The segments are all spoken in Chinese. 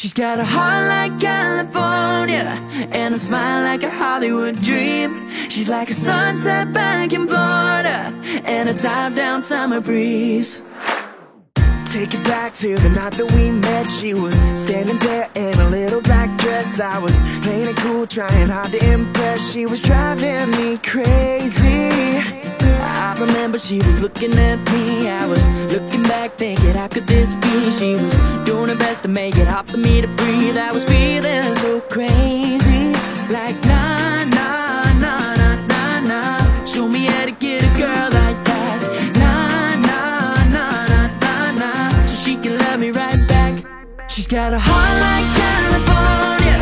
She's got a heart like California and a smile like a Hollywood dream. She's like a sunset back in Florida and a top-down summer breeze. Take it back to the night that we met. She was standing there in a little black dress. I was playing it cool, trying hard to impress. She was driving me crazy. I remember she was looking at me. I was looking back thinking, how could this be? She was doing her best to make it hard for me to breathe. I was feeling so crazy. Like nah, nah, nah, nah, nah, nah. Show me how to get a girl like that. Nah, nah, nah, nah, nah, nah. So she can love me right back. She's got a heart like California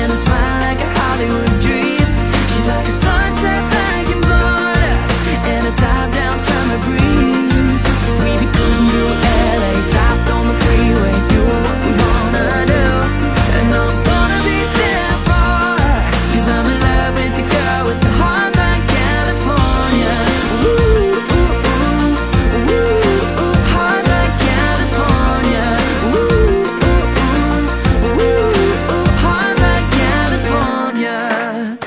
and a smile like a Hollywood dream. She's like a sunset back in Florida and a top-down summer breeze. We be cruising through LA, stopped on the freeway, doing what we wanna do. And I'm gonna be there for her, 'cause I'm in love with the girl with the heart like California. Ooh, ooh, ooh, ooh, ooh, heart like California. Ooh, ooh, ooh, ooh, ooh, heart like California.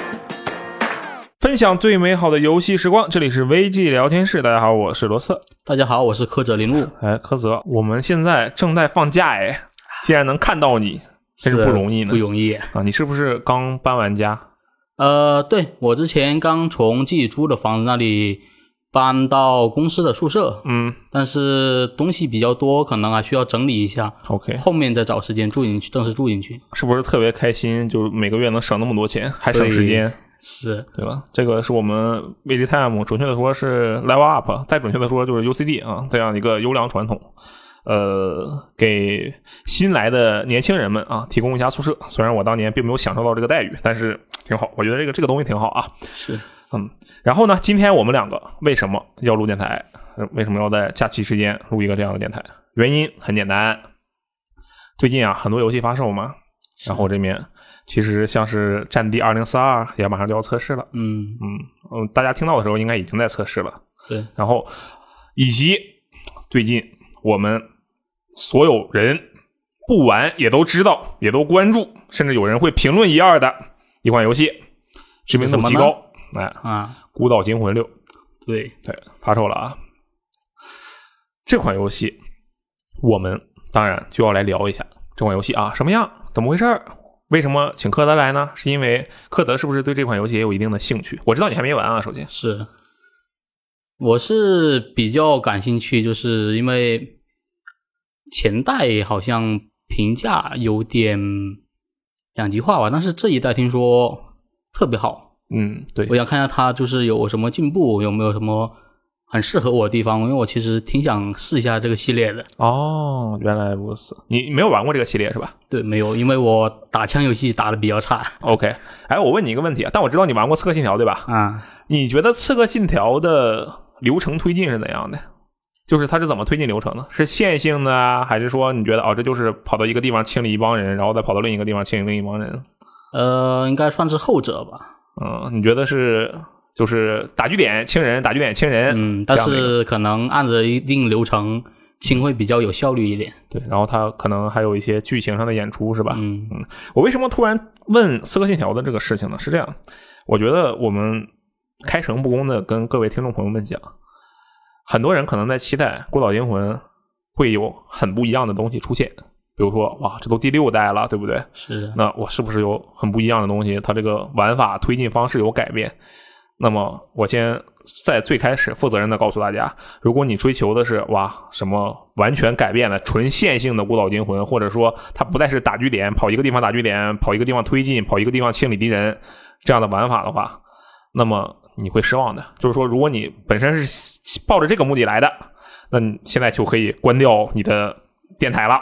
分享最美好的游戏时光，这里是 VG 聊天室。大家好，我是罗瑟。大家好，我是柯泽林路。哎，柯泽，我们现在正在放假哎，现在能看到你真是不容易呢，不容易啊！你是不是刚搬完家？对，我之前刚从自己租的房子那里搬到公司的宿舍，但是东西比较多，可能还需要整理一下。OK， 后面再找时间住进去，正式住进去，是不是特别开心？就是每个月能省那么多钱，还省时间。是，对吧？这个是我们 VGTime， 准确的说是 Live Up， 再准确的说就是 UCD 啊，这样一个优良传统，给新来的年轻人们啊提供一下宿舍。虽然我当年并没有享受到这个待遇，但是挺好，我觉得这个东西挺好啊。是，然后呢，今天我们两个为什么要录电台？为什么要在假期时间录一个这样的电台？原因很简单，最近啊很多游戏发售嘛，然后这边。其实像是战地2042也马上就要测试了，大家听到的时候应该已经在测试了，对。然后以及最近我们所有人不玩也都知道也都关注，甚至有人会评论一二的一款游戏，知名度极高，孤岛惊魂6，对，发售了啊。这款游戏我们当然就要来聊一下这款游戏啊，什么样，怎么回事。为什么请柯德来呢？是因为柯德是不是对这款游戏也有一定的兴趣？我知道你还没玩啊，首先是，我是比较感兴趣，就是因为前代好像评价有点两极化吧，但是这一代听说特别好，对，我想看一下它就是有什么进步，有没有什么很适合我的地方，因为我其实挺想试一下这个系列的。哦，原来如此。你没有玩过这个系列是吧？对，没有，因为我打枪游戏打得比较差。OK， 哎，我问你一个问题啊，但我知道你玩过《刺客信条》对吧？你觉得《刺客信条》的流程推进是怎样的？就是它是怎么推进流程的？是线性的，还是说你觉得这就是跑到一个地方清理一帮人，然后再跑到另一个地方清理另一帮人？应该算是后者吧。你觉得是？就是打据点清人，打据点清人，但是可能按着一定流程清会比较有效率一点。对，然后他可能还有一些剧情上的演出，是吧？我为什么突然问刺客信条的这个事情呢？是这样，我觉得我们开诚布公的跟各位听众朋友们讲，很多人可能在期待孤岛惊魂会有很不一样的东西出现。比如说，哇，这都第6代了，对不对？是。那我是不是有很不一样的东西？它这个玩法推进方式有改变？那么我先在最开始负责任的告诉大家，如果你追求的是什么完全改变了纯线性的孤岛惊魂，或者说它不再是打据点，跑一个地方打据点，跑一个地方推进，跑一个地方清理敌人这样的玩法的话，那么你会失望的。就是说如果你本身是抱着这个目的来的，那你现在就可以关掉你的电台了。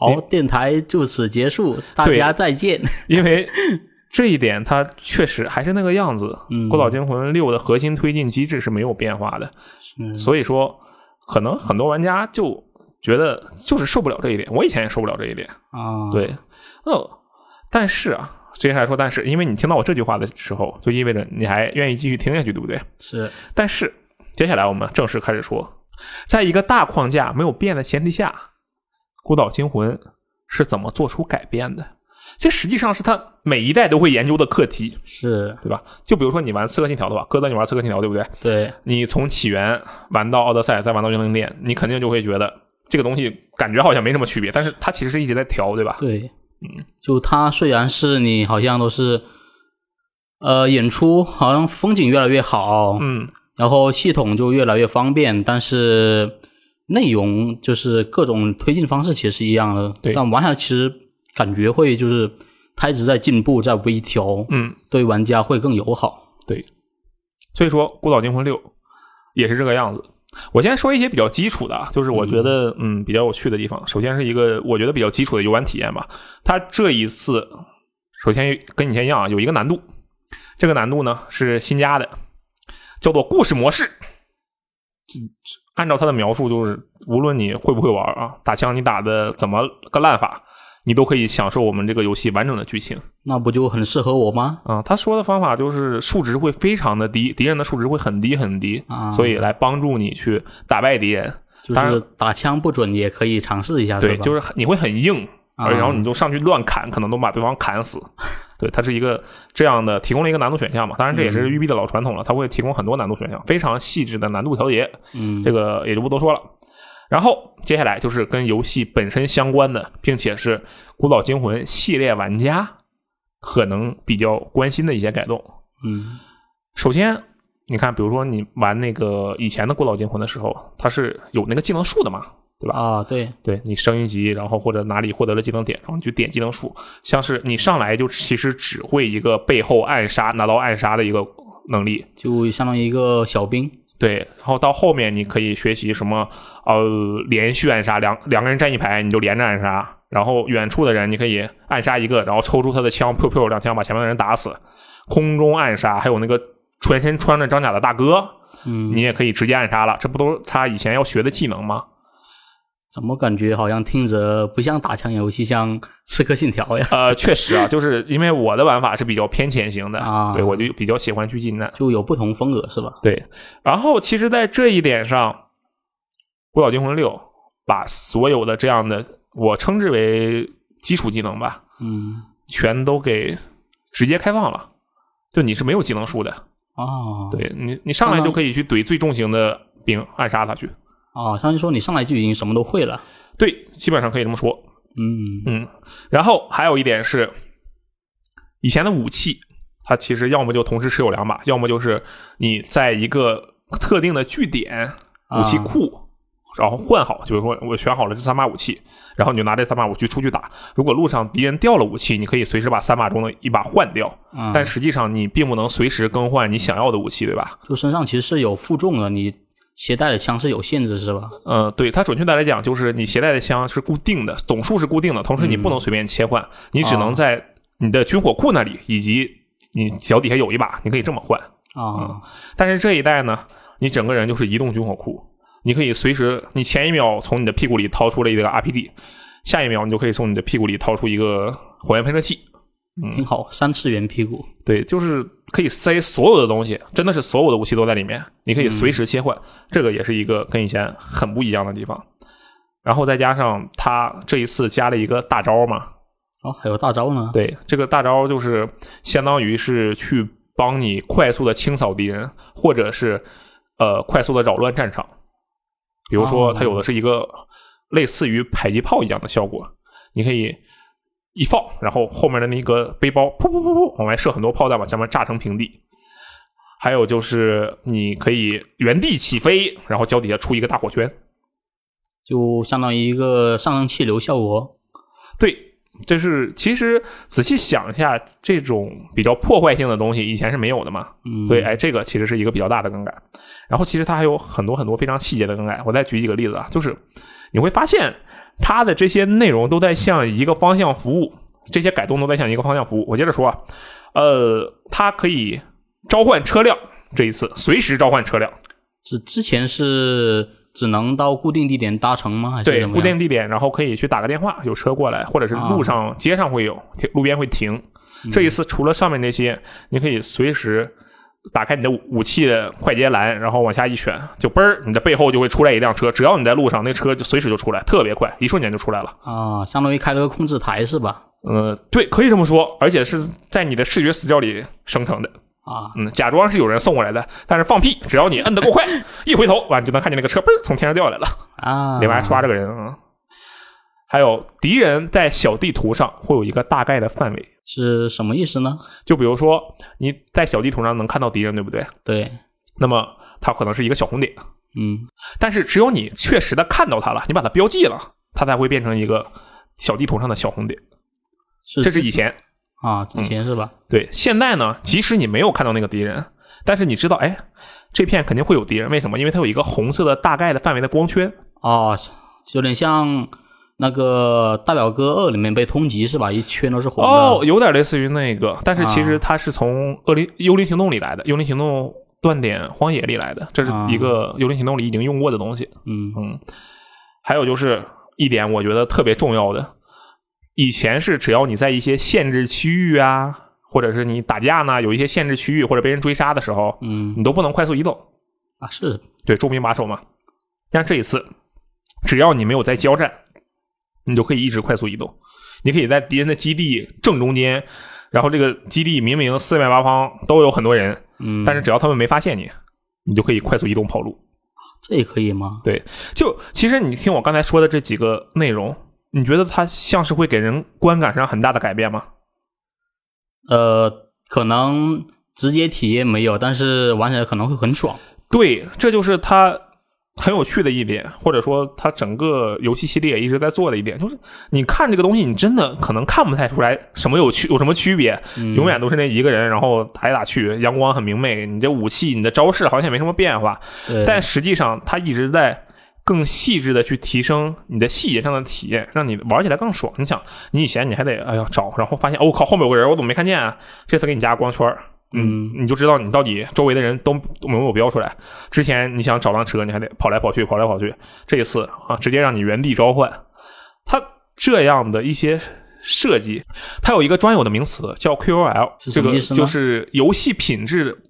好，电台就此结束，大家再见。因为这一点它确实还是那个样子，孤岛惊魂6的核心推进机制是没有变化的，所以说可能很多玩家就觉得就是受不了这一点，我以前也受不了这一点啊。对，但是啊，接下来说但是，因为你听到我这句话的时候，就意味着你还愿意继续听下去，对不对？是。但是接下来我们正式开始说，在一个大框架没有变的前提下，孤岛惊魂是怎么做出改变的。这实际上是他每一代都会研究的课题，是对吧？就比如说你玩刺客信条的话，哥德你玩刺客信条对不对？对，你从起源玩到奥德赛，再玩到英灵殿，你肯定就会觉得这个东西感觉好像没什么区别，但是它其实是一直在调，对吧？对，就它虽然是你好像都是演出好像风景越来越好，然后系统就越来越方便，但是内容就是各种推进方式其实是一样的，对，但玩下来其实感觉会就是它一直在进步，在微调，对玩家会更友好。对，所以说《孤岛惊魂6》也是这个样子。我先说一些比较基础的，就是我觉得比较有趣的地方。首先是一个我觉得比较基础的游玩体验吧。它这一次首先跟以前一样有一个难度，这个难度呢是新加的，叫做故事模式。按照它的描述就是，无论你会不会玩啊，打枪你打的怎么个烂法，你都可以享受我们这个游戏完整的剧情。那不就很适合我吗？啊，他说的方法就是数值会非常的低，敌人的数值会很低很低，所以来帮助你去打败敌人。就是打枪不准也可以尝试一下，对，就是你会很硬，然后你就上去乱砍，可能都把对方砍死。对，它是一个这样的，提供了一个难度选项嘛。当然这也是育碧的老传统了，它会提供很多难度选项，非常细致的难度调节，这个也就不多说了。然后接下来就是跟游戏本身相关的，并且是《孤岛惊魂》系列玩家可能比较关心的一些改动。首先你看，比如说你玩那个以前的《孤岛惊魂》的时候，它是有那个技能树的嘛，对吧？对对，你升一级，然后或者哪里获得了技能点，然后你就点技能树，像是你上来就其实只会一个背后暗杀，拿到暗杀的一个能力，就相当于一个小兵。对，然后到后面你可以学习什么连续暗杀，两个人站一排你就连着暗杀，然后远处的人你可以暗杀一个，然后抽出他的枪，噗噗两枪把前面的人打死，空中暗杀，还有那个全身穿着装甲的大哥，你也可以直接暗杀了。这不都是他以前要学的技能吗？怎么感觉好像听着不像打枪游戏，像刺客信条呀？确实啊，就是因为我的玩法是比较偏前型的啊，对，我就比较喜欢去近战，就有不同风格是吧？对。然后其实在这一点上，《孤岛惊魂6》把所有的这样的我称之为基础技能吧，全都给直接开放了，就你是没有技能树的啊，对，你上来就可以去怼最重型的兵，暗杀他去。相当于说你上来就已经什么都会了。对，基本上可以这么说。然后还有一点是，以前的武器它其实要么就同时持有两把，要么就是你在一个特定的据点武器库，然后换好，就是说我选好了这三把武器，然后你就拿这三把武器出去打。如果路上敌人掉了武器，你可以随时把三把中的一把换掉，但实际上你并不能随时更换你想要的武器，对吧？就身上其实是有负重的，你携带的枪是有限制是吧？对，它准确的来讲就是你携带的枪是固定的，总数是固定的，同时你不能随便切换，你只能在你的军火库那里以及你脚底下有一把，你可以这么换但是这一代呢，你整个人就是移动军火库，你可以随时，你前一秒从你的屁股里掏出了一个 RPD， 下一秒你就可以从你的屁股里掏出一个火焰喷射器。挺好，三次元屁股。对，就是可以塞所有的东西，真的是所有的武器都在里面，你可以随时切换，这个也是一个跟以前很不一样的地方。然后再加上他这一次加了一个大招嘛，还有大招呢？对，这个大招就是相当于是去帮你快速的清扫敌人，或者是快速的扰乱战场。比如说，它有的是一个类似于迫击炮一样的效果，你可以一放，然后后面的那个背包噗噗噗噗往外射很多炮弹，把咱们炸成平地。还有就是你可以原地起飞，然后脚底下出一个大火圈，就相当于一个上升气流效果。对，这是其实仔细想一下，这种比较破坏性的东西以前是没有的嘛，所以这个其实是一个比较大的更改。然后其实它还有很多很多非常细节的更改，我再举几个例子啊，就是你会发现它的这些内容都在向一个方向服务，这些改动都在向一个方向服务。我接着说它可以召唤车辆，这一次随时召唤车辆。之前是只能到固定地点搭乘吗？还是怎么样？对，固定地点，然后可以去打个电话，有车过来，或者是路上街上会有，路边会停。这一次除了上面那些，你可以随时打开你的武器的快捷栏，然后往下一选，就嘣儿，你的背后就会出来一辆车。只要你在路上，那车就随时就出来，特别快，一瞬间就出来了。啊，相当于开了个控制台是吧？对，可以这么说，而且是在你的视觉死角里生成的。啊，假装是有人送过来的，但是放屁，只要你摁得够快，一回头，完就能看见那个车嘣儿从天上掉下来了。啊，另外刷这个人啊。还有敌人在小地图上会有一个大概的范围，是什么意思呢？就比如说你在小地图上能看到敌人，对不对？对。那么它可能是一个小红点，但是只有你确实的看到它了，你把它标记了，它才会变成一个小地图上的小红点。这是以前啊，之前是吧？对。现在呢，即使你没有看到那个敌人，但是你知道，哎，这片肯定会有敌人，为什么？因为它有一个红色的大概的范围的光圈。哦，有点像。那个大表哥2里面被通缉是吧？一圈都是红的。哦，有点类似于那个，但是其实它是从幽灵行动里来的，幽灵行动断点荒野里来的，这是一个幽灵行动里已经用过的东西。还有就是一点我觉得特别重要的，以前是只要你在一些限制区域啊，或者是你打架呢，有一些限制区域或者被人追杀的时候，你都不能快速移动啊，是对重兵把守嘛。但这一次，只要你没有在交战。你就可以一直快速移动，你可以在敌人的基地正中间，然后这个基地明明四面八方都有很多人，但是只要他们没发现你，你就可以快速移动跑路。这也可以吗？对，就其实你听我刚才说的这几个内容，你觉得它像是会给人观感上很大的改变吗？可能直接体验没有，但是玩起来可能会很爽。对，这就是它。很有趣的一点，或者说它整个游戏系列一直在做的一点，就是你看这个东西，你真的可能看不太出来什么有什么区别，永远都是那一个人，然后打来打去，阳光很明媚，你这武器、你的招式好像也没什么变化，但实际上它一直在更细致的去提升你的细节上的体验，让你玩起来更爽。你想，你以前你还得哎呀找，然后发现哦靠，后面有个人我怎么没看见啊？这次给你加光圈。你就知道你到底周围的人都没有标出来。之前你想找辆车，你还得跑来跑去，跑来跑去。这一次啊，直接让你原地召唤。它这样的一些设计，它有一个专有的名词叫 QOL， 这个就是游戏品质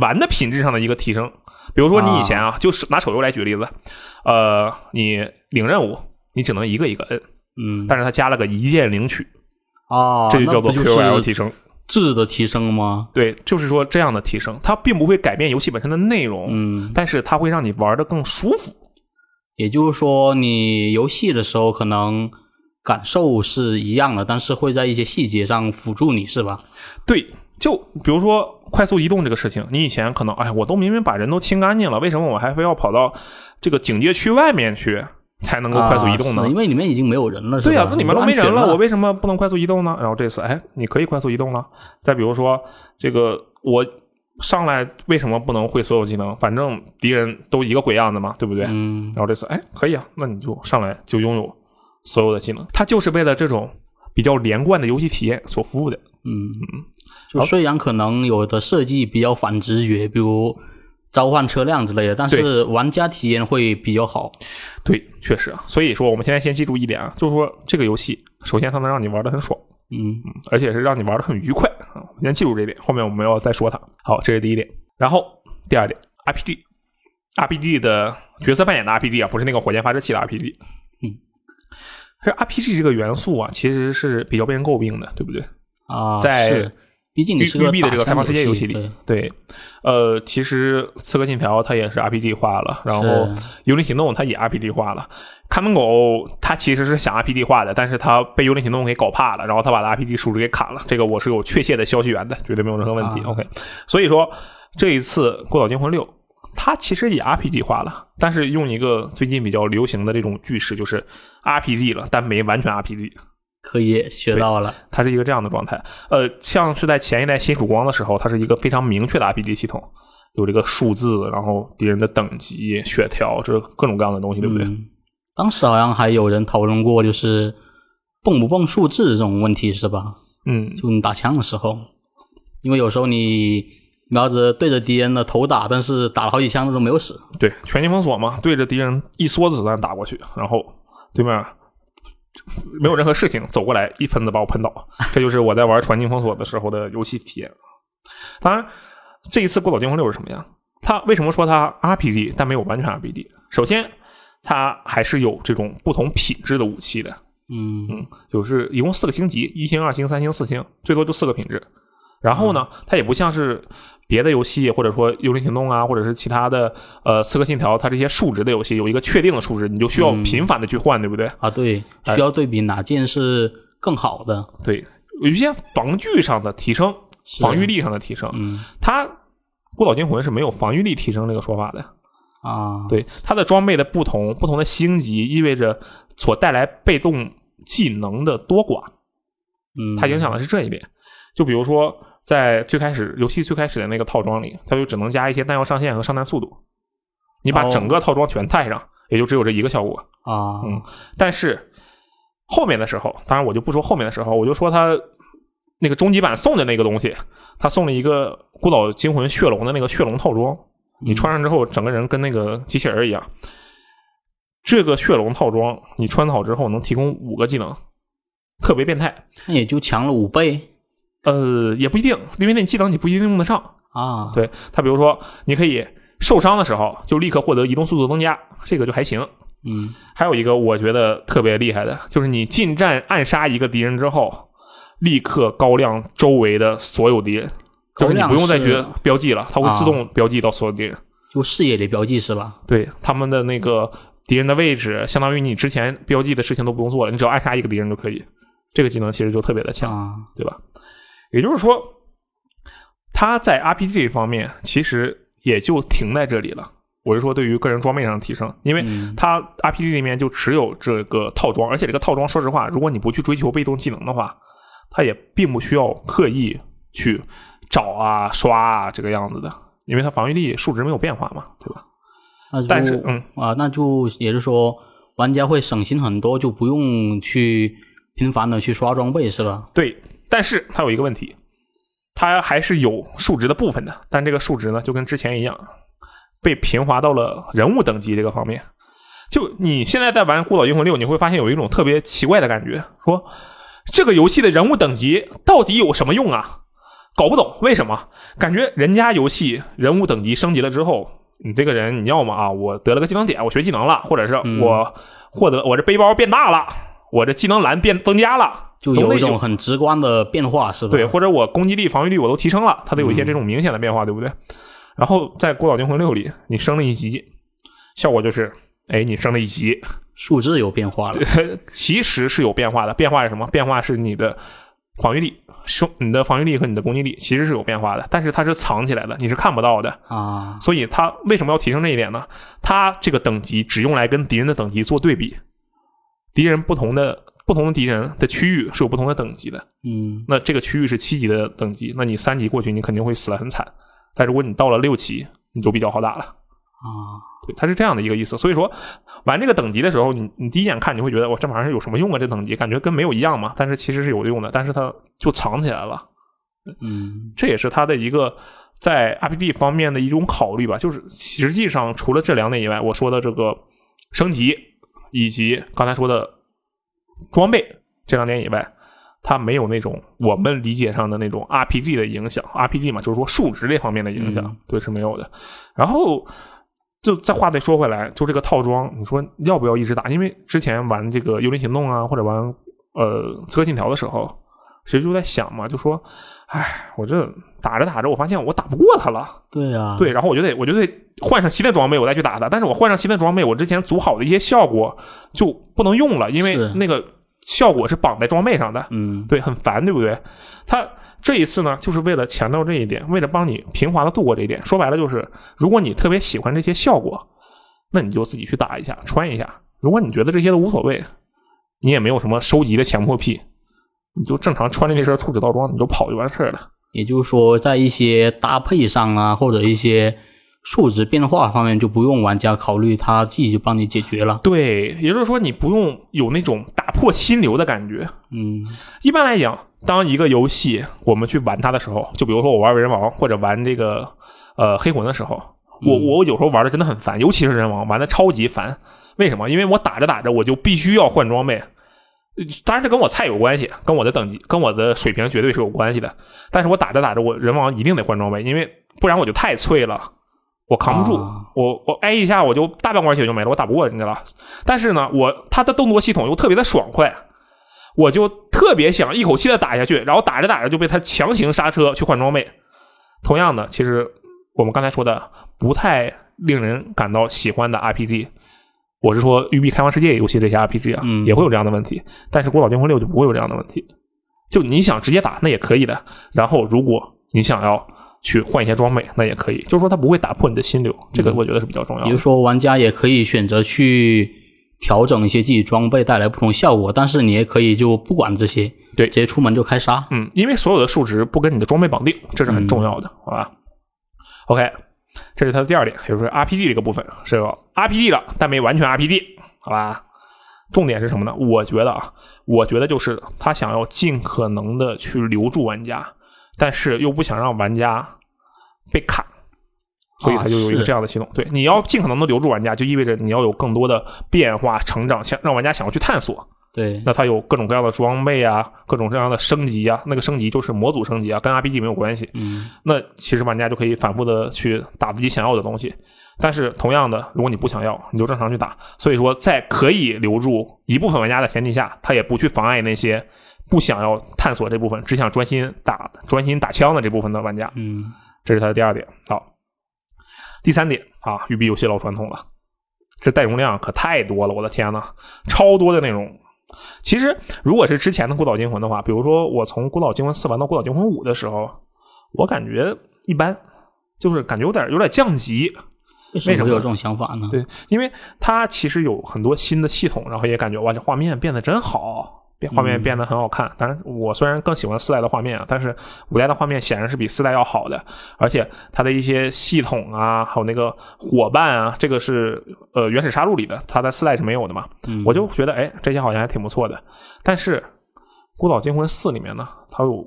玩的品质上的一个提升。比如说你以前啊，就是拿手游来举例子，你领任务你只能一个一个摁，但是它加了个一键领取，这就叫做 QOL 提升。质的提升吗？对，就是说这样的提升，它并不会改变游戏本身的内容，但是它会让你玩得更舒服。也就是说，你游戏的时候可能感受是一样的，但是会在一些细节上辅助你，是吧？对，就比如说快速移动这个事情，你以前可能，哎，我都明明把人都清干净了，为什么我还非要跑到这个警戒区外面去？才能够快速移动呢？因为里面已经没有人了。对啊，那里面都没人了，我为什么不能快速移动呢？然后这次，哎，你可以快速移动了。再比如说，这个我上来为什么不能会所有技能？反正敌人都一个鬼样子嘛，对不对？然后这次，哎，可以啊，那你就上来就拥有所有的技能。它就是为了这种比较连贯的游戏体验所服务的。就虽然可能有的设计比较反直觉，比如。召唤车辆之类的，但是玩家体验会比较好。对，确实啊。所以说，我们现在先记住一点啊，就是说这个游戏，首先它能让你玩得很爽，而且是让你玩得很愉快啊。我们先记住这一点，后面我们要再说它。好，这是第一点。然后第二点 ，RPG 的角色扮演的 RPG 啊，不是那个火箭发射器的 RPG。这 RPG 这个元素啊，其实是比较被人诟病的，对不对？啊，在。毕竟你是育碧的这个开放世界游戏里，对，其实《刺客信条》它也是 RPG 化了，然后《幽灵行动》它也 RPG 化了，《看门狗》它其实是想 RPG 化的，但是它被《幽灵行动》给搞怕了，然后它把 RPG 数值给砍了。这个我是有确切的消息源的，绝对没有任何问题。OK， 所以说这一次《孤岛惊魂6》它其实也 RPG 化了，但是用一个最近比较流行的这种句式，就是 RPG 了，但没完全 RPG。可以学到了，它是一个这样的状态。像是在前一代新曙光的时候，它是一个非常明确的 RPG 系统，有这个数字，然后敌人的等级、血条，这各种各样的东西，对不对？当时好像还有人讨论过，就是蹦不蹦数字这种问题，是吧？就你打枪的时候，因为有时候你瞄着对着敌人的头打，但是打了好几枪都没有死。对，全境封锁嘛，对着敌人一梭子弹打过去，然后对面。没有任何事情走过来一喷子把我喷倒，这就是我在玩《传境封锁》的时候的游戏体验。当然这一次孤岛惊魂6是什么呀？它为什么说它 RPG 但没有完全 RPG？ 首先它还是有这种不同品质的武器的，就是一共4个星级，1星、2星、3星、4星，最多就4个品质。然后呢，它也不像是别的游戏，或者说幽灵行动啊，或者是其他的刺客信条，它这些数值的游戏有一个确定的数值，你就需要频繁的去换，对不对啊？对，需要对比哪件是更好的，对，有一些防具上的提升，防御力上的提升，它孤岛惊魂是没有防御力提升这个说法的啊。对，它的装备的不同的星级意味着所带来被动技能的多寡，它影响的是这一边。就比如说，在最开始游戏最开始的那个套装里，它就只能加一些弹药上限和上弹速度。你把整个套装全带上，也就只有这一个效果啊。但是后面的时候，当然我就不说后面的时候，我就说它那个终极版送的那个东西，它送了一个孤岛惊魂血龙的那个血龙套装，你穿上之后，整个人跟那个机器人一样。这个血龙套装你穿好之后，能提供5个技能，特别变态。那也就强了5倍。也不一定，因为那技能你不一定用得上啊。对，它比如说你可以受伤的时候就立刻获得移动速度增加，这个就还行。还有一个我觉得特别厉害的，就是你近战暗杀一个敌人之后，立刻高亮周围的所有敌人，就是你不用再去标记了，它会自动标记到所有敌人，就视野里标记是吧？对，他们的那个敌人的位置，相当于你之前标记的事情都不用做了，你只要暗杀一个敌人就可以。这个技能其实就特别的强，对吧？也就是说，它在 RPG 这方面其实也就停在这里了。我是说，对于个人装备上的提升，因为它 RPG 里面就只有这个套装，而且这个套装，说实话，如果你不去追求被动技能的话，它也并不需要刻意去找啊、刷啊这个样子的，因为它防御力数值没有变化嘛，对吧？但是，那就也就是说，玩家会省心很多，就不用去频繁的去刷装备，是吧？对。但是它有一个问题，它还是有数值的部分的，但这个数值呢，就跟之前一样，被平滑到了人物等级这个方面。就你现在在玩《孤岛惊魂6》，你会发现有一种特别奇怪的感觉，说这个游戏的人物等级到底有什么用啊？搞不懂为什么，感觉人家游戏人物等级升级了之后，你这个人你要么啊，我得了个技能点，我学技能了，或者是我获得我这背包变大了，我这技能栏变增加了。就有一种很直观的变化，是吧？对，或者我攻击力、防御力我都提升了，它都有一些这种明显的变化，对不对？然后在《孤岛惊魂6》里，你升了一级，效果就是，哎，你升了一级，数字有变化了。其实是有变化的，变化是什么？变化是你的防御力，你的防御力和你的攻击力其实是有变化的，但是它是藏起来的，你是看不到的啊。所以它为什么要提升这一点呢？它这个等级只用来跟敌人的等级做对比，敌人不同的敌人的区域是有不同的等级的，那这个区域是7级的等级，那你3级过去你肯定会死得很惨，但如果你到了6级，你就比较好打了啊。对，它是这样的一个意思。所以说，玩这个等级的时候，你第一眼看你会觉得我这玩意儿有什么用啊？这等级感觉跟没有一样嘛，但是其实是有用的，但是它就藏起来了。这也是它的一个在 RPG 方面的一种考虑吧。就是实际上除了这两点以外，我说的这个升级以及刚才说的装备这两点以外，它没有那种我们理解上的那种 RPG 的影响。 RPG 嘛，就是说数值这方面的影响，对，是没有的。然后就再话再说回来，就这个套装你说要不要一直打？因为之前玩这个幽灵行动啊，或者玩刺客信条的时候，其实就在想嘛，就说我这打着打着我发现我打不过他了。对啊，对，然后我就得换上新的装备我再去打他，但是我换上新的装备，我之前组好的一些效果就不能用了，因为那个效果是绑在装备上的。对，很烦，对不对？他这一次呢，就是为了强调这一点，为了帮你平滑的度过这一点。说白了就是，如果你特别喜欢这些效果，那你就自己去打一下，穿一下。如果你觉得这些都无所谓，你也没有什么收集的强迫癖，你就正常穿着那身兔子套装，你就跑就完事儿了。也就是说，在一些搭配上啊，或者一些数值变化方面，就不用玩家考虑，他自己就帮你解决了。对，也就是说，你不用有那种打破心流的感觉。一般来讲，当一个游戏我们去玩它的时候，就比如说我玩人王或者玩这个黑魂的时候，我有时候玩的真的很烦，尤其是人王玩的超级烦。为什么？因为我打着打着我就必须要换装备。当然这跟我菜有关系，跟我的等级跟我的水平绝对是有关系的，但是我打着打着我人王一定得换装备，因为不然我就太脆了，我扛不住，我挨一下我就大半管血就没了，我打不过人家了。但是呢他的动作系统又特别的爽快，我就特别想一口气的打下去，然后打着打着就被他强行刹车去换装备。同样的，其实我们刚才说的不太令人感到喜欢的 RPG， 我是说育碧开放世界游戏这些 RPG 啊，也会有这样的问题。但是《孤岛惊魂6》就不会有这样的问题，就你想直接打那也可以的，然后如果你想要去换一些装备那也可以，就是说它不会打破你的心流，这个我觉得是比较重要的。也就是说玩家也可以选择去调整一些自己装备带来不同效果，但是你也可以就不管这些，对，直接出门就开杀。因为所有的数值不跟你的装备绑定，这是很重要的，好吧。OK， 这是它的第二点，也就是 RPG 这个部分是有 RPG 了，但没完全 RPG， 好吧。重点是什么呢？我觉得就是他想要尽可能的去留住玩家，但是又不想让玩家被砍，所以它就有一个这样的系统。对，你要尽可能的留住玩家，就意味着你要有更多的变化、成长，让玩家想要去探索。对，那它有各种各样的装备啊，各种各样的升级啊，那个升级就是模组升级啊，跟 RPG 没有关系。那其实玩家就可以反复的去打自己想要的东西。但是同样的，如果你不想要，你就正常去打。所以说，在可以留住一部分玩家的前提下，它也不去妨碍那些不想要探索这部分，只想专心打枪的这部分的玩家。这是它的第二点。好。第三点啊，育碧游戏老传统了，这带容量可太多了，我的天呐，超多的内容。其实如果是之前的《孤岛惊魂》的话，比如说我从《孤岛惊魂4》玩到《孤岛惊魂5》的时候，我感觉一般，就是感觉有点降级。为什么有这种想法呢？对，因为它其实有很多新的系统，然后也感觉哇，这画面变得真好。画面变得很好看，当然我虽然更喜欢四代的画面啊，但是五代的画面显然是比四代要好的，而且它的一些系统啊，还有那个伙伴啊，这个是原始杀戮里的，它在四代是没有的嘛。我就觉得这些好像还挺不错的。但是孤岛惊魂4里面呢，它有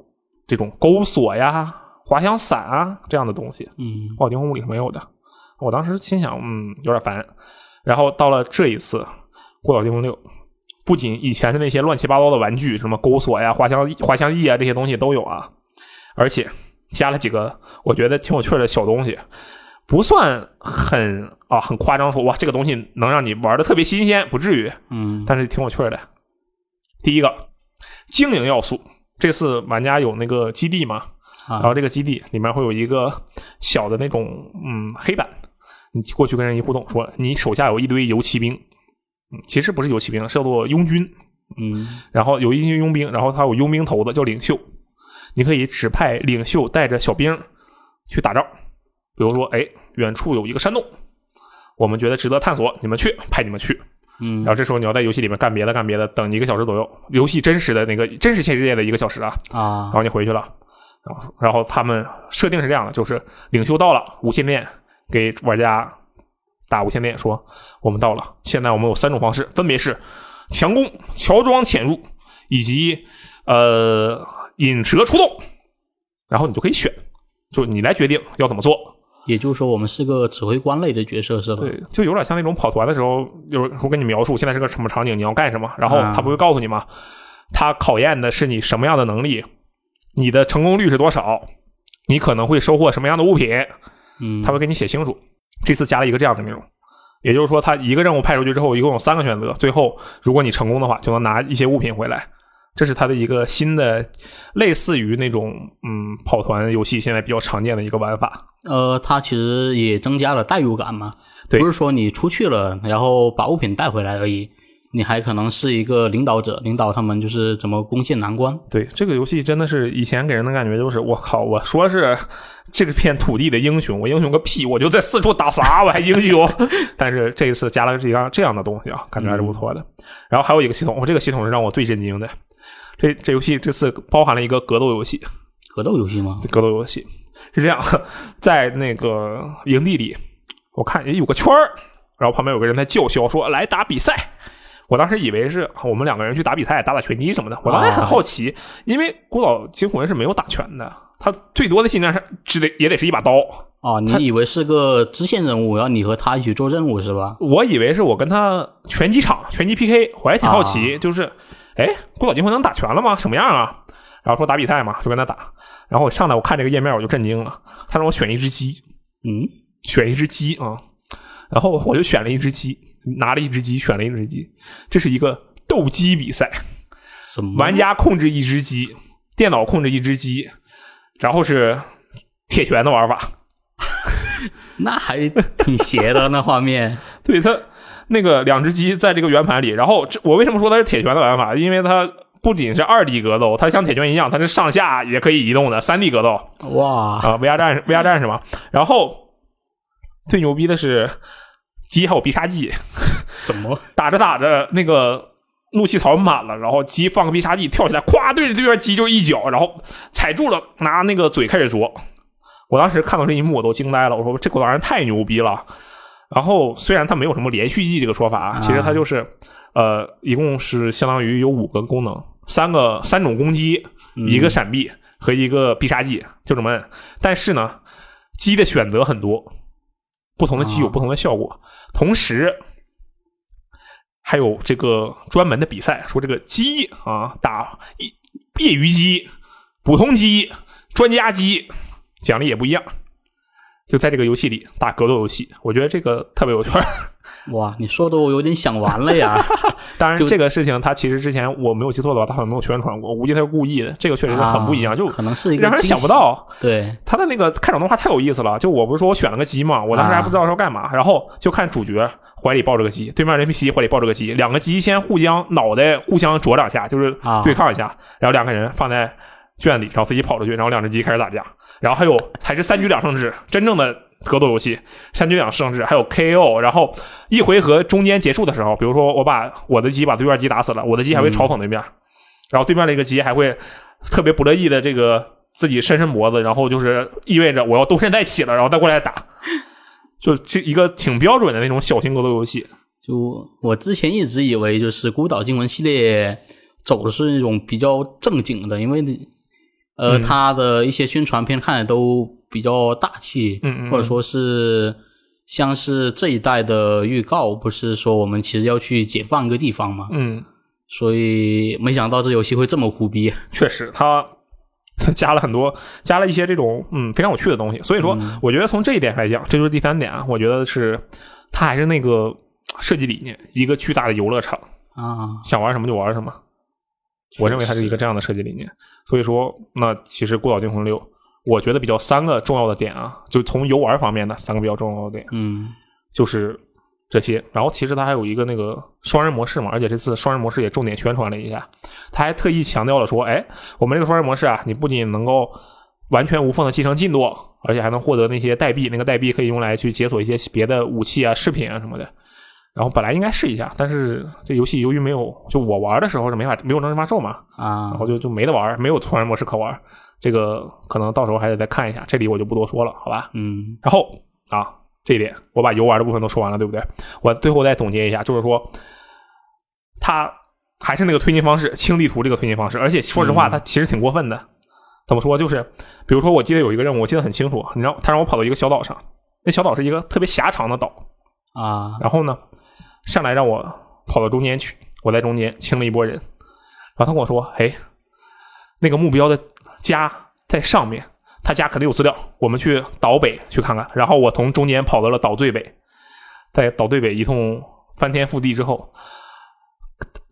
这种钩索呀、滑翔伞啊这样的东西，孤岛惊魂5里是没有的。我当时心想有点烦。然后到了这一次孤岛惊魂6，不仅以前的那些乱七八糟的玩具，什么钩索呀、滑翔翼啊这些东西都有啊，而且加了几个我觉得挺有趣的小东西，不算很夸张说哇这个东西能让你玩的特别新鲜，不至于，但是挺有趣的。第一个经营要素，这次玩家有那个基地嘛，然后这个基地里面会有一个小的那种黑板，你过去跟人一互动，说你手下有一堆游骑兵。其实不是游骑兵，是叫做佣军。然后有一些佣兵，然后他有佣兵头的叫领袖，你可以指派领袖带着小兵去打仗。比如说，远处有一个山洞，我们觉得值得探索，你们去，派你们去。然后这时候你要在游戏里面干别的，等一个小时左右，游戏真实的那个真实现实世界的一个小时啊。然后你回去了，然后他们设定是这样的，就是领袖到了，无线电给玩家。打无线电说我们到了，现在我们有三种方式，分别是强攻、乔装潜入以及引蛇出洞，然后你就可以选，就你来决定要怎么做。也就是说我们是个指挥官类的角色是吧？对，就有点像那种跑团的时候，就是我跟你描述现在是个什么场景，你要干什么，然后他不会告诉你吗？他考验的是你什么样的能力，你的成功率是多少，你可能会收获什么样的物品，他会给你写清楚。这次加了一个这样的内容，也就是说他一个任务派出去之后一共有3个选择，最后如果你成功的话就能拿一些物品回来。这是他的一个新的类似于那种跑团游戏现在比较常见的一个玩法。他其实也增加了代入感嘛，对，不是说你出去了然后把物品带回来而已，你还可能是一个领导者，领导他们就是怎么攻陷难关。对，这个游戏真的是以前给人的感觉就是我靠，我说是这片土地的英雄，我英雄个屁，我就在四处打啥，我还英雄但是这一次加了这样的东西啊，感觉还是不错的。然后还有一个系统，这个系统是让我最震惊的，这游戏这次包含了一个格斗游戏。格斗游戏吗？格斗游戏是这样，在那个营地里我看也有个圈，然后旁边有个人在叫嚣说来打比赛，我当时以为是我们2个人去打比赛，打拳击什么的。我当时很好奇，因为《孤岛惊魂》是没有打拳的，他最多的近战也得是一把刀。你以为是个支线任务，然后你和他一起做任务是吧？我以为是我跟他拳击 PK， 我还挺好奇，就是哎，孤岛银魂能打拳了吗？什么样啊？然后说打比赛嘛，就跟他打。然后我上来我看这个页面我就震惊了，他让我选一只鸡，选一只鸡啊。然后我就选了一只鸡，拿了一只鸡，选了一只鸡。这是一个斗鸡比赛，什么？玩家控制一只鸡，电脑控制一只鸡，然后是铁拳的玩法。那还挺邪的那画面。对，他那个两只鸡在这个圆盘里，然后我为什么说它是铁拳的玩法？因为它不仅是二 D 格斗，它像铁拳一样，它是上下也可以移动的三 D 格斗。哇啊 ！VR 战士嘛。然后最牛逼的是鸡还有必杀技，什么？打着打着那个怒气槽满了，然后鸡放个必杀技跳起来，咵对着这边鸡就一脚，然后踩住了，拿那个嘴开始啄。我当时看到这一幕我都惊呆了，我说这狗当然太牛逼了。然后虽然它没有什么连续技这个说法，其实它就是一共是相当于有五个功能，三种攻击，一个闪避和一个必杀技，就这么摁。但是呢，鸡的选择很多，不同的鸡有不同的效果，同时还有这个专门的比赛，说这个鸡啊，打业余鸡、普通鸡、专家鸡，奖励也不一样。就在这个游戏里打格斗游戏，我觉得这个特别有趣儿。哇，你说的我有点想玩了呀！当然，这个事情他其实之前我没有记错的话，他好像没有宣传过，我估计他是故意的。这个确实是很不一样，就可能是一个让人想不到。对，他的那个开场动画太有意思了。就我不是说我选了个鸡嘛，我当时还不知道要干嘛，然后就看主角怀里抱着个鸡，对面 NPC 怀里抱着个鸡，两个鸡先互相脑袋互相啄两下，就是对抗一下，然后两个人放在圈里，然后自己跑出去，然后两只鸡开始打架，然后还是三局两胜制，真正的格斗游戏，三局两胜制，还有 KO， 然后一回合中间结束的时候，比如说我的鸡把对面鸡打死了，我的鸡还会嘲讽对面，然后对面那个鸡还会特别不乐意的这个自己伸伸脖子，然后就是意味着我要东山再起了，然后再过来打，就是一个挺标准的那种小型格斗游戏。就我之前一直以为就是孤岛惊魂系列走的是那种比较正经的，因为他的一些宣传片看的都比较大气，或者说是像是这一代的预告，不是说我们其实要去解放一个地方吗？所以没想到这游戏会这么胡逼。确实，他加了一些这种非常有趣的东西。所以说，我觉得从这一点来讲，这就是第三点啊。我觉得是他还是那个设计理念，一个巨大的游乐场啊，想玩什么就玩什么。我认为它是一个这样的设计理念，所以说，那其实《孤岛惊魂6》，我觉得比较三个重要的点啊，就从游玩方面的三个比较重要的点，就是这些。然后其实它还有一个那个双人模式嘛，而且这次双人模式也重点宣传了一下，它还特意强调了说，哎，我们这个双人模式啊，你不仅能够完全无缝的继承进度，而且还能获得那些代币，那个代币可以用来去解锁一些别的武器啊、饰品啊什么的。然后本来应该试一下，但是这游戏由于没有，就我玩的时候是没有正式发售嘛，然后就没得玩，没有双人模式可玩，这个可能到时候还得再看一下，这里我就不多说了，好吧？然后啊，这一点我把游玩的部分都说完了，对不对？我最后再总结一下，就是说，它还是那个推进方式，清地图这个推进方式，而且说实话，它其实挺过分的。怎么说？就是比如说，我记得有一个任务，我记得很清楚，你知道，他让我跑到一个小岛上，那小岛是一个特别狭长的岛啊，然后呢？上来让我跑到中间去，我在中间清了一波人，然后他跟我说：“哎，那个目标的家在上面，他家肯定有资料，我们去岛北去看看。”然后我从中间跑到了岛最北，在岛最北一通翻天覆地之后，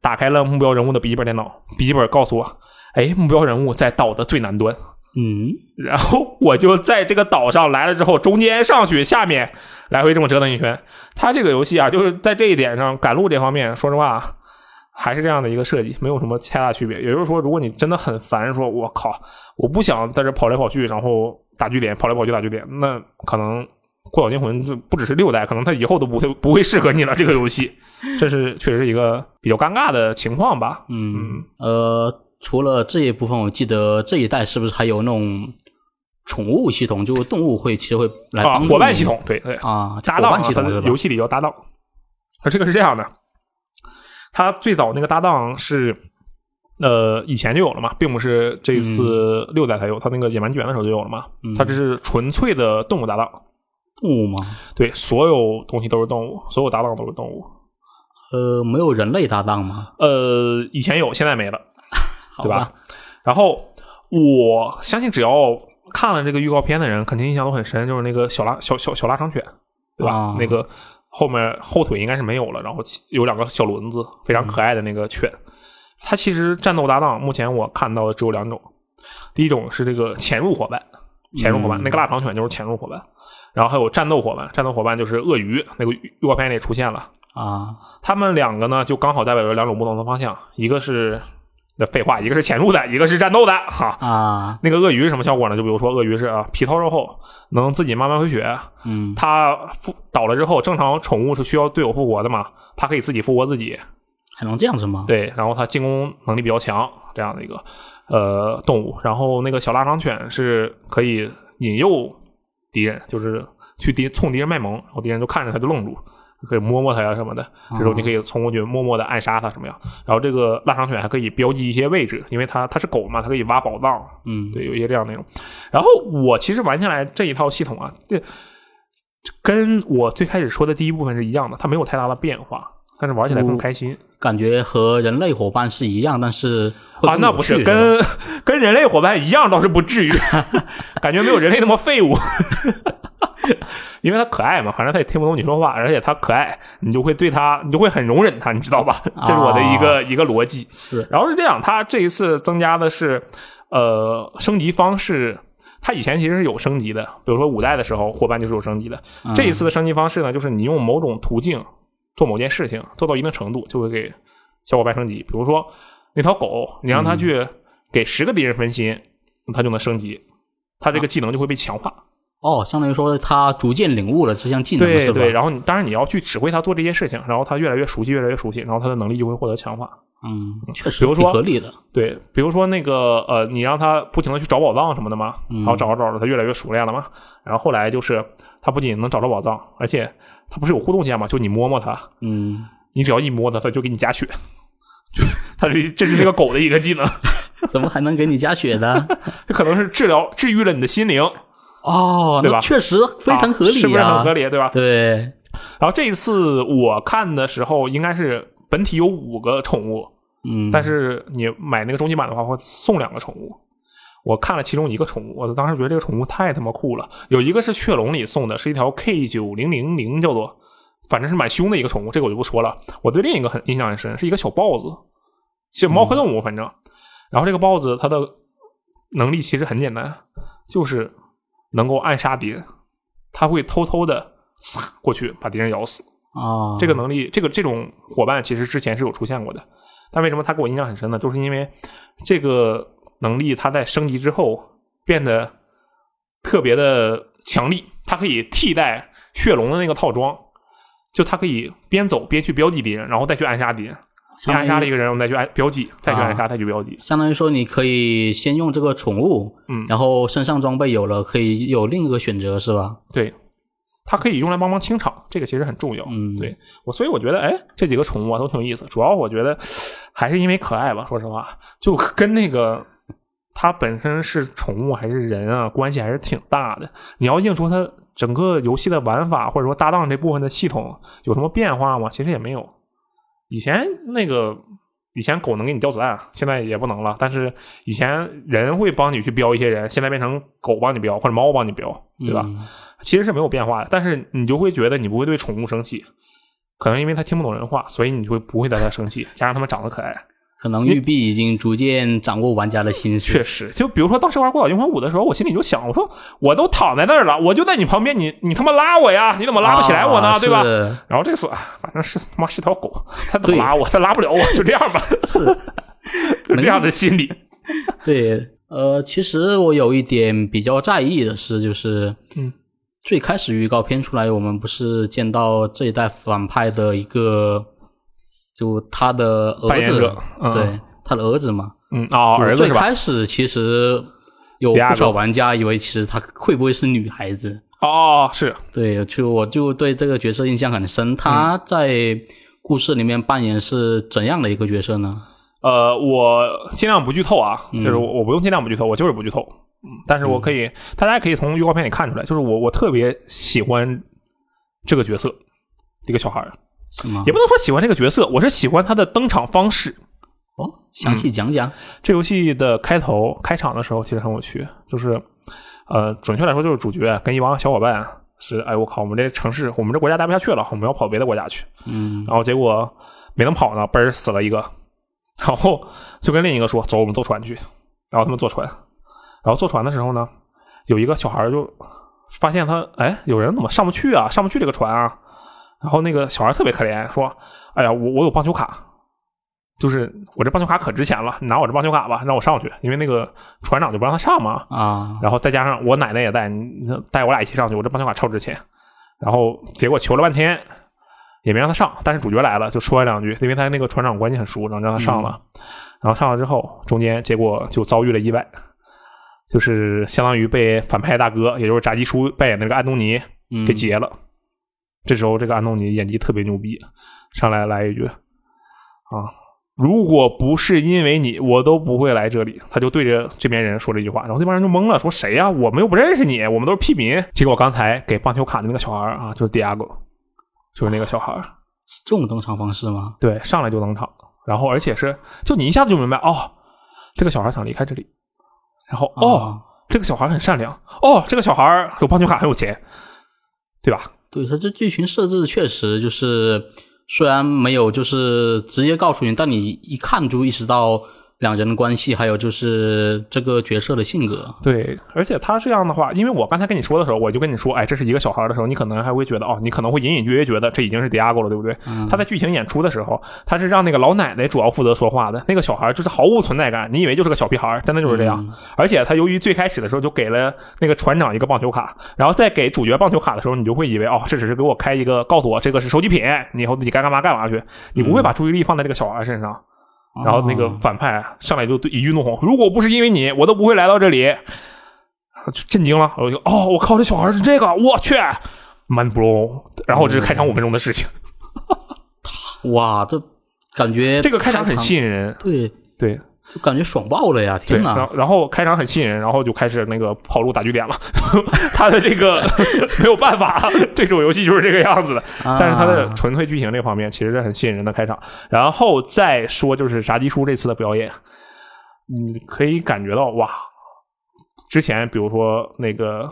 打开了目标人物的笔记本电脑，笔记本告诉我：“哎，目标人物在岛的最南端。”然后我就在这个岛上来了之后，中间上去，下面来回这么折腾一圈。他这个游戏啊，就是在这一点上，赶路这方面，说实话还是这样的一个设计，没有什么太大区别。也就是说，如果你真的很烦，说我靠，我不想在这跑来跑去，然后打据点，跑来跑去打据点，那可能《孤岛惊魂》就不只是6代，可能它以后都不会适合你了。这个游戏，这是确实是一个比较尴尬的情况吧？除了这一部分，我记得这一代是不是还有那种宠物系统？就动物会其实会来帮助你，伙伴系统，对对啊，搭档系统，游戏里叫搭档。它这个是这样的，它最早那个搭档是以前就有了嘛，并不是这次6代才有，它那个野蛮卷的时候就有了嘛。它这是纯粹的动物搭档，动物吗？对，所有东西都是动物，所有搭档都是动物。没有人类搭档吗？以前有，现在没了，对吧？然后我相信只要看了这个预告片的人，肯定印象都很深，就是那个小拉长犬，对吧？啊、那个后面后腿应该是没有了，然后有两个小轮子，非常可爱的那个犬。它其实战斗搭档，目前我看到的只有两种，第一种是这个潜入伙伴，那个腊肠犬就是潜入伙伴，然后还有战斗伙伴就是鳄鱼，那个预告片里出现了啊。他们两个呢，就刚好代表了两种不同的方向，一个是那废话，一个是潜入的，一个是战斗的哈啊。那个鳄鱼是什么效果呢？就比如说鳄鱼是啊，皮糙肉厚，能自己慢慢回血，嗯，它倒了之后，正常宠物是需要队友复活的嘛，它可以自己复活自己。还能这样子吗？对，然后它进攻能力比较强，这样的一个动物。然后那个小腊肠犬是可以引诱敌人，就是去冲敌人卖萌，然后敌人就看着它就愣住，可以摸摸它呀什么的。这时候你可以冲过去默默的暗杀它什么样。然后这个腊肠犬还可以标记一些位置，因为它是狗嘛，它可以挖宝藏。嗯，对，有一些这样的内容。然后我其实玩下来这一套系统啊，这跟我最开始说的第一部分是一样的，它没有太大的变化。但是玩起来更开心，感觉和人类伙伴是一样，但是啊，那不是跟人类伙伴一样，倒是不至于，感觉没有人类那么废物，因为他可爱嘛，反正他也听不懂你说话，而且他可爱，你就会很容忍他，你知道吧？这是我的一个逻辑。是，然后是这样，他这一次增加的是升级方式。它以前其实是有升级的，比如说5代的时候，伙伴就是有升级的。这一次的升级方式呢，就是你用某种途径。做某件事情做到一定程度就会给小伙伴升级，比如说那条狗你让它去给10个敌人分心，它就能升级，它这个技能就会被强化。哦，相当于说它逐渐领悟了这项技能，对对，然后当然你要去指挥它做这些事情，然后它越来越熟悉，然后它的能力就会获得强化。嗯，确实挺合理的。对，比如说那个你让它不停的去找宝藏什么的嘛，然后找着它越来越熟练了嘛，然后后来就是它不仅能找着宝藏，而且它不是有互动性嘛，就你摸摸它，嗯，你只要一摸它，它就给你加血。它这是那个狗的一个技能，怎么还能给你加血呢？这可能是治愈了你的心灵哦，对吧？确实非常合理啊，是不是很合理，对吧？对。然后这一次我看的时候应该是。本体有5个宠物，嗯，但是你买那个终极版的话会送2个宠物。我看了其中一个宠物，我当时觉得这个宠物太他妈酷了。有一个是血龙里送的，是一条 K9000 叫做，反正是蛮凶的一个宠物，这个我就不说了。我对另一个很印象很深，是一个小豹子，小猫科动物反正。然后这个豹子它的能力其实很简单，就是能够暗杀敌人，它会偷偷的过去把敌人咬死。哦，这个能力，这种伙伴其实之前是有出现过的，但为什么他给我印象很深呢？就是因为这个能力，它在升级之后变得特别的强力，它可以替代血龙的那个套装，就它可以边走边去标记敌人，然后再去暗杀敌人。先暗杀了一个人，我们再去标记，再去暗杀，再去标记。相当于说，你可以先用这个宠物，嗯，然后身上装备有了，可以有另一个选择，是吧？对。它可以用来帮忙清场，这个其实很重要。嗯，对，所以我觉得，哎，这几个宠物啊都挺有意思。主要我觉得还是因为可爱吧，说实话，就跟那个它本身是宠物还是人啊，关系还是挺大的。你要硬说它整个游戏的玩法或者说搭档这部分的系统有什么变化吗？其实也没有。以前狗能给你掉子弹，现在也不能了。但是以前人会帮你去标一些人，现在变成狗帮你标或者猫帮你标，对吧？其实是没有变化的，但是你就会觉得你不会对宠物生气，可能因为它听不懂人话，所以你就不会对它生气。加上它们长得可爱，可能育碧已经逐渐掌握玩家的心思。确实，就比如说当时玩《孤岛惊魂5》的时候，我心里就想，我说我都躺在那儿了，我就在你旁边，你他妈拉我呀？你怎么拉不起来我呢？啊、对吧？然后这次反正是他妈是条狗，它怎么拉我？它拉不了我，就这样吧。是，就这样的心理。对，其实我有一点比较在意的是，就是最开始预告片出来，我们不是见到这一代反派的一个，就他的儿子，对，他的儿子嘛，儿子是吧？最开始其实有不少玩家以为其实他会不会是女孩子？哦，是，对，我就对这个角色印象很深。他在故事里面扮演是怎样的一个角色呢？我尽量不剧透啊，就是我不用尽量不剧透，我就是不剧透。但是我可以，大家可以从预告片里看出来，就是我特别喜欢这个角色，这个小孩是吗？也不能说喜欢这个角色，我是喜欢他的登场方式。哦，详细讲讲。这游戏的开场的时候其实很有趣，就是准确来说就是主角跟一帮小伙伴是，哎我靠，我们这城市我们这国家待不下去了，我们要跑别的国家去。嗯，然后结果没能跑呢，嘣死了一个，然后就跟另一个说走，我们坐船去，然后他们坐船，然后坐船的时候呢，有一个小孩就发现他，哎，有人怎么上不去啊，上不去这个船啊，然后那个小孩特别可怜，说哎呀我有棒球卡，就是我这棒球卡可值钱了，你拿我这棒球卡吧，让我上去，因为那个船长就不让他上嘛啊，然后再加上我奶奶也带，你带我俩一起上去，我这棒球卡超值钱，然后结果求了半天也没让他上，但是主角来了就说了两句，因为他那个船长关系很熟，然后让他上了，然后上了之后中间结果就遭遇了意外，就是相当于被反派大哥，也就是炸鸡叔扮演的那个安东尼给劫了。这时候这个安东尼演技特别牛逼，上来一句啊，如果不是因为你我都不会来这里，他就对着这边人说了一句话，然后这帮人就懵了，说谁呀、啊、我们又不认识你，我们都是屁民。结果刚才给棒球卡的那个小孩啊，就是 Diego， 就是那个小孩、啊、这种登场方式吗？对，上来就登场，然后而且是就你一下子就明白，哦这个小孩想离开这里，然后哦这个小孩很善良，哦这个小孩有棒球卡很有钱，对吧？对，他这剧情设置确实就是虽然没有就是直接告诉你，但你一看就意识到两人的关系，还有就是这个角色的性格。对，而且他这样的话，因为我刚才跟你说的时候，我就跟你说，哎，这是一个小孩的时候，你可能还会觉得，哦，你可能会隐隐约约觉得这已经是 Diego 了，对不对？他在剧情演出的时候，他是让那个老奶奶主要负责说话的，那个小孩就是毫无存在感，你以为就是个小屁孩，真的就是这样。而且他由于最开始的时候就给了那个船长一个棒球卡，然后再给主角棒球卡的时候，你就会以为，哦，这只是给我开一个，告诉我这个是收集品，你以后你该干嘛干嘛去，你不会把注意力放在这个小孩身上。然后那个反派上来就一句怒吼，如果不是因为你我都不会来到这里，震惊了，我就哦我靠，这小孩是这个，我去 mind blown， 然后这是开场5分钟的事情。哇，这感觉这个开场很吸引人，对对，就感觉爽爆了呀！天哪！然后开场很吸引人，然后就开始那个跑路打据点了。他的这个没有办法，这种游戏就是这个样子的。但是他的纯粹剧情这方面其实是很吸引人的开场。然后再说就是炸鸡叔这次的表演，你可以感觉到哇，之前比如说那个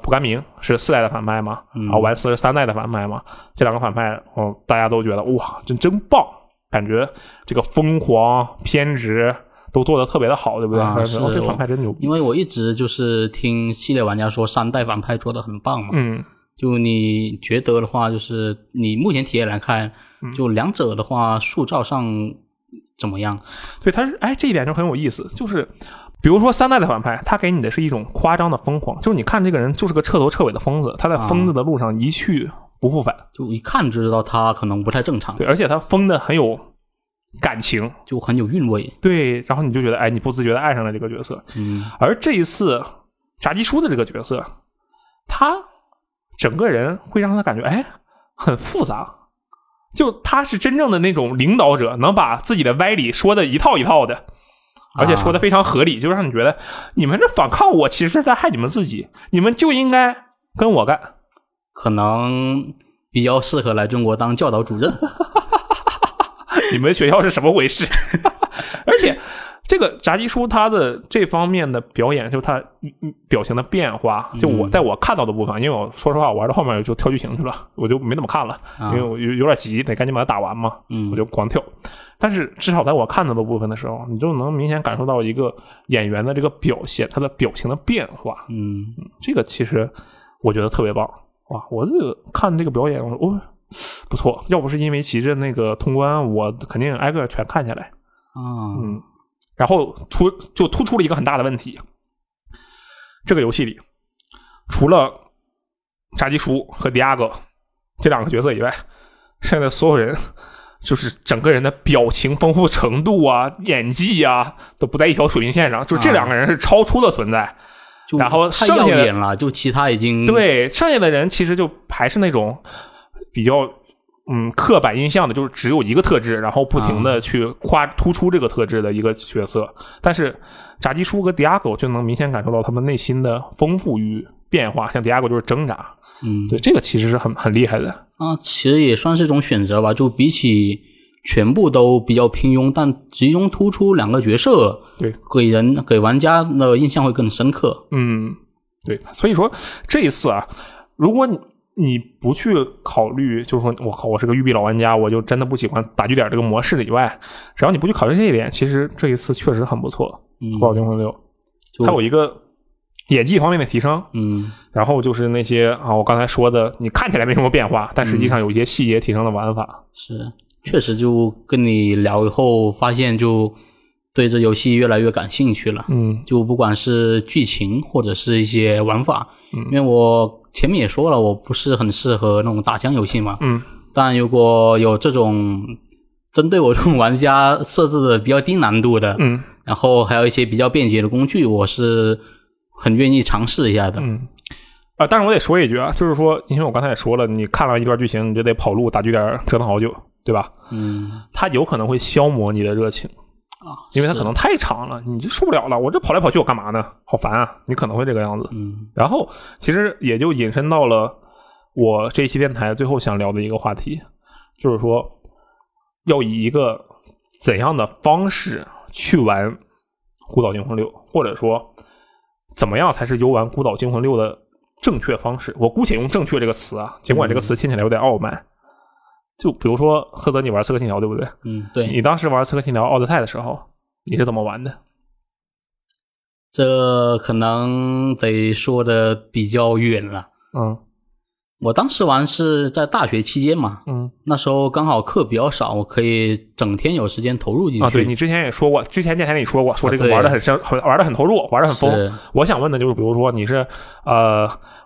蒲甘明是4代的反派嘛，然后丸斯是3代的反派嘛，这两个反派，大家都觉得哇，真棒，感觉这个疯狂偏执都做得特别的好，对不对？是哦，这反派真牛逼。因为我一直就是听系列玩家说3代反派做得很棒嘛。嗯，就你觉得的话，就是你目前体验来看，就两者的话塑造上怎么样？对，他是哎，这一点就很有意思，就是比如说3代的反派，他给你的是一种夸张的疯狂，就是你看这个人就是个彻头彻尾的疯子，他在疯子的路上一去不复返，就一看就知道他可能不太正常。对，而且他疯的很有感情，就很有韵味。对，然后你就觉得哎，你不自觉的爱上了这个角色。而这一次炸鸡叔的这个角色，他整个人会让他感觉哎很复杂，就他是真正的那种领导者，能把自己的歪理说的一套一套的，而且说的非常合理，就让你觉得你们这反抗我其实是在害你们自己，你们就应该跟我干。可能比较适合来中国当教导主任。你们学校是什么回事？而且这个炸鸡叔他的这方面的表演，就是他表情的变化，就我在我看到的部分，因为我说实话我玩到后面就跳剧情去了，我就没怎么看了，因为我有点急，得赶紧把它打完嘛，我就狂跳。但是至少在我看到的部分的时候，你就能明显感受到一个演员的这个表现，他的表情的变化。这个其实我觉得特别棒。哇，我这个看这个表演，我说哦不错，要不是因为骑着那个通关，我肯定挨个全看下来。然后就突出了一个很大的问题，这个游戏里除了炸鸡叔和迪亚哥这两个角色以外，剩下的所有人就是整个人的表情丰富程度啊、演技啊都不在一条水平线上，就这两个人是超出的存在。然后剩下的就其他已经对剩下的人其实就还是那种比较刻板印象的，就是只有一个特质，然后不停的去突出这个特质的一个角色。但是炸鸡叔和迪亚狗就能明显感受到他们内心的丰富与变化，像迪亚狗就是挣扎。对，这个其实是很厉害的。那其实也算是一种选择吧，就比起全部都比较平庸，但集中突出两个角色，对，给玩家的印象会更深刻。嗯，对，所以说这一次啊，如果你不去考虑，就是说我靠，我是个育碧老玩家，我就真的不喜欢打据点这个模式以外，只要你不去考虑这一点，其实这一次确实很不错。《暴雪惊魂6》它有一个演技方面的提升，嗯，然后就是那些啊，我刚才说的，你看起来没什么变化，但实际上有一些细节提升的玩法，是。确实就跟你聊以后发现就对这游戏越来越感兴趣了，嗯，就不管是剧情或者是一些玩法，嗯，因为我前面也说了我不是很适合那种打枪游戏嘛，嗯，但如果有这种针对我这种玩家设置的比较低难度的，嗯，然后还有一些比较便捷的工具，我是很愿意尝试一下的，嗯。啊，但是我得说一句啊，就是说因为我刚才也说了，你看了一段剧情你就得跑路打据点折腾好久，对吧？嗯，它有可能会消磨你的热情啊，因为它可能太长了，你就受不了了。我这跑来跑去，我干嘛呢？好烦啊！你可能会这个样子。嗯，然后其实也就引申到了我这一期电台最后想聊的一个话题，就是说要以一个怎样的方式去玩《孤岛惊魂6》，或者说怎么样才是游玩《孤岛惊魂6》的正确方式。我姑且用“正确”这个词啊，尽管这个词听起来有点傲慢。就比如说，赫德，你玩《刺客信条》对不对？嗯，对。你当时玩《刺客信条：奥德赛》的时候，你是怎么玩的？这可能得说的比较远了。嗯，我当时玩是在大学期间嘛。嗯，那时候刚好课比较少，我可以整天有时间投入进去。啊，对，你之前也说过，之前电台里说过，说这个玩的很深，啊，玩的很投入，玩的很疯。我想问的就是，比如说你是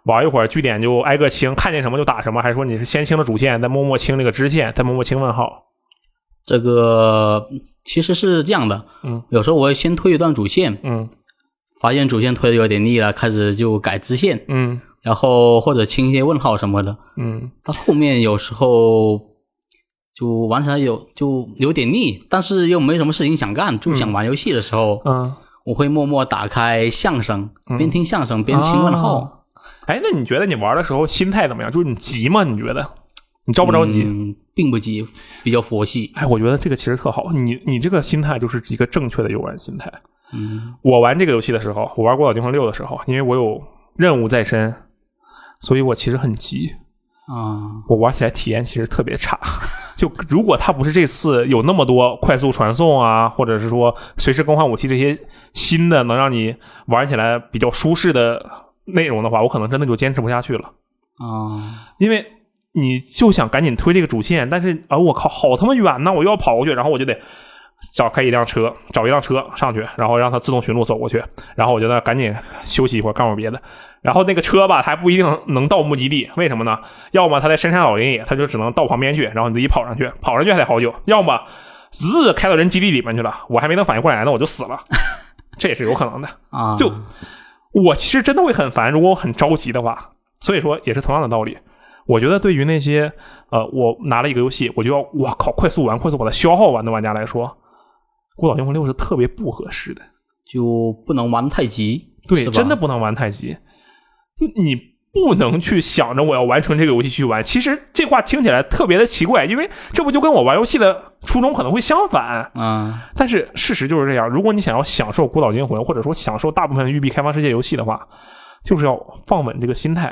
玩一会儿据点就挨个清，看见什么就打什么，还是说你是先清了主线，再默默清那个支线，再默默清问号？这个其实是这样的，嗯，有时候我会先推一段主线，嗯，发现主线推的有点腻了，开始就改支线，嗯，然后或者清一些问号什么的，嗯，到后面有时候就玩起来有点腻，但是又没什么事情想干，就想玩游戏的时候，嗯，我会默默打开相声，边听相声边清问号。哦，哎，那你觉得你玩的时候心态怎么样？就是你急吗？你觉得你着不着急？嗯，并不急，比较佛系。哎，我觉得这个其实特好。你这个心态就是一个正确的游玩心态。嗯，我玩这个游戏的时候，我玩《孤岛惊魂6》的时候，因为我有任务在身，所以我其实很急啊，嗯。我玩起来体验其实特别差。就如果他不是这次有那么多快速传送啊，或者是说随时更换武器这些新的能让你玩起来比较舒适的内容的话，我可能真的就坚持不下去了啊，嗯！因为你就想赶紧推这个主线，但是啊，我靠，好他妈远呢！我又要跑过去，然后我就得找一辆车上去，然后让它自动寻路走过去，然后我就在赶紧休息一会儿，干会别的。然后那个车吧，它还不一定能到目的地，为什么呢？要么它在深山老林里，它就只能到旁边去，然后你自己跑上去还得好久；要么直开到人基地里面去了，我还没能反应过来呢，我就死了，这也是有可能的啊，嗯！就我其实真的会很烦，如果我很着急的话，所以说也是同样的道理。我觉得对于那些我拿了一个游戏，我就要我靠快速把它消耗完的玩家来说，《孤岛惊魂6》是特别不合适的，就不能玩太急。对，真的不能玩太急。就你不能去想着我要完成这个游戏去玩。其实这话听起来特别的奇怪，因为这不就跟我玩游戏的初衷可能会相反啊，但是事实就是这样。如果你想要享受《孤岛惊魂》，或者说享受大部分育碧开放世界游戏的话，就是要放稳这个心态。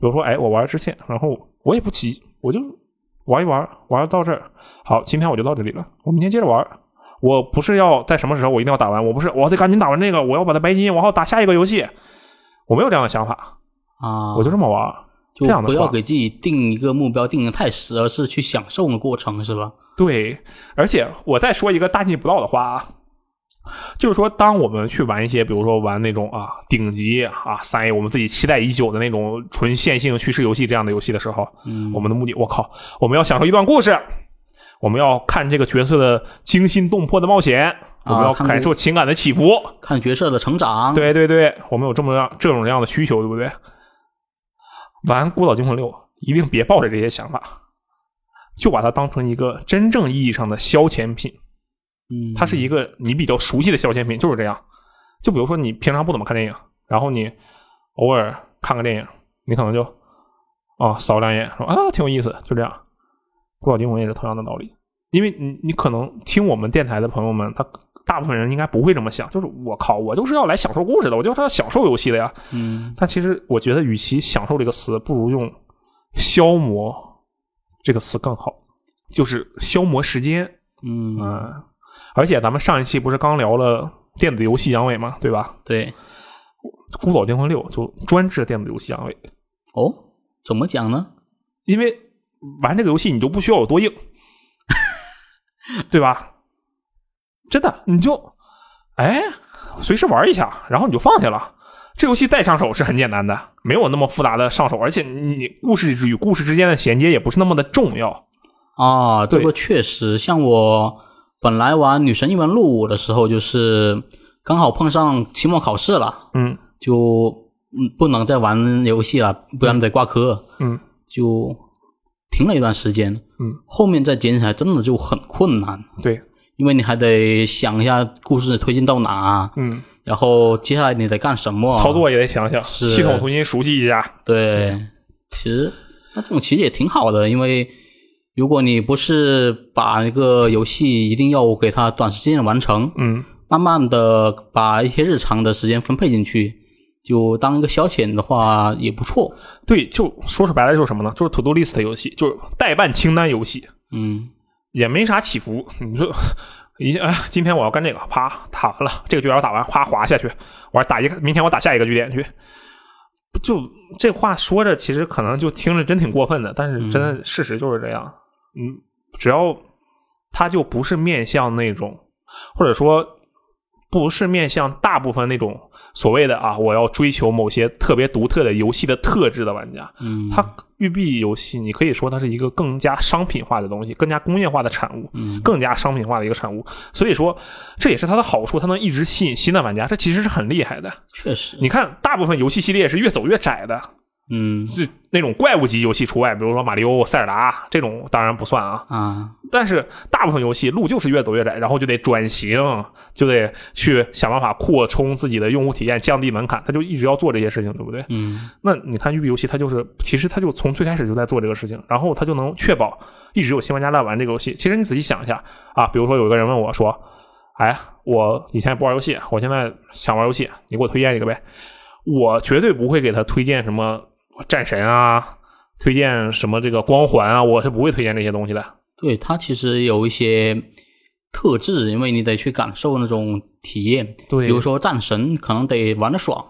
比如说，哎，我玩支线，然后我也不急，我就玩一玩，玩到这儿，好，今天我就到这里了，我明天接着玩。我不是要在什么时候我一定要打完，我不是我得赶紧打完这个，我要把它白金，我要打下一个游戏，我没有这样的想法啊，我就这么玩。就不要给自己定一个目标定得太死，而是去享受的过程，是吧？对，而且我再说一个大逆不道的话啊，就是说当我们去玩一些比如说玩那种啊顶级啊3A 我们自己期待已久的那种纯线性叙事游戏这样的游戏的时候，嗯，我们的目的我靠，我们要享受一段故事，我们要看这个角色的惊心动魄的冒险，我们要感受情感的起伏，看角色的成长。对对对，我们有这种样的需求，对不对？玩《孤岛惊魂6》一定别抱着这些想法，就把它当成一个真正意义上的消遣品。嗯，它是一个你比较熟悉的消遣品，就是这样。就比如说你平常不怎么看电影，然后你偶尔看个电影，你可能就啊，扫两眼说啊挺有意思，就这样。孤岛惊魂也是同样的道理，因为你可能听我们电台的朋友们，他大部分人应该不会这么想，就是我靠，我就是要来享受故事的，我就是要享受游戏的呀。嗯，但其实我觉得，与其享受这个词，不如用消磨这个词更好，就是消磨时间。嗯，而且咱们上一期不是刚聊了电子游戏阳痿吗？对吧？对，孤岛惊魂6就专治电子游戏阳痿。哦，怎么讲呢？因为玩这个游戏你就不需要有多硬，对吧？真的，你就哎随时玩一下，然后你就放下了。这游戏再上手是很简单的，没有那么复杂的上手，而且你故事与故事之间的衔接也不是那么的重要啊。这个确实，像我本来玩《女神异闻录5》的时候，就是刚好碰上期末考试了，嗯，就不能再玩游戏了，不然得挂科，嗯，就停了一段时间，嗯，后面再捡起来真的就很困难，对。因为你还得想一下故事推进到哪，嗯，然后接下来你得干什么，操作也得想想，系统重新熟悉一下。对，其实那这种其实也挺好的，因为如果你不是把一个游戏一定要给它短时间完成，嗯，慢慢的把一些日常的时间分配进去，就当一个消遣的话也不错。对，就说是白来说什么呢？就是 to-do list 游戏，就是代办清单游戏，嗯。也没啥起伏，你说哎，今天我要干这个，啪打完了，这个据点我打完，啪滑下去，我打一个，明天我打下一个据点去。就这话说着，其实可能就听着真挺过分的，但是真的事实就是这样。嗯，只要他就不是面向那种，或者说不是面向大部分那种所谓的啊，我要追求某些特别独特的游戏的特质的玩家，嗯，它育碧游戏，你可以说它是一个更加商品化的东西，更加工业化的产物，嗯，更加商品化的一个产物。所以说，这也是它的好处，它能一直吸引新的玩家，这其实是很厉害的。确实，你看大部分游戏系列是越走越窄的，嗯，是那种怪物级游戏除外，比如说马里奥、塞尔达这种当然不算啊。啊，但是大部分游戏路就是越走越窄，然后就得转型，就得去想办法扩充自己的用户体验，降低门槛，他就一直要做这些事情，对不对？嗯。那你看育碧游戏，它就是其实它就从最开始就在做这个事情，然后它就能确保一直有新玩家来玩这个游戏。其实你仔细想一下啊，比如说有一个人问我说：“哎，我以前不玩游戏，我现在想玩游戏，你给我推荐一个呗。”我绝对不会给他推荐什么。战神啊，推荐什么这个光环啊，我是不会推荐这些东西的。对，它其实有一些特质，因为你得去感受那种体验。对，比如说战神可能得玩得爽，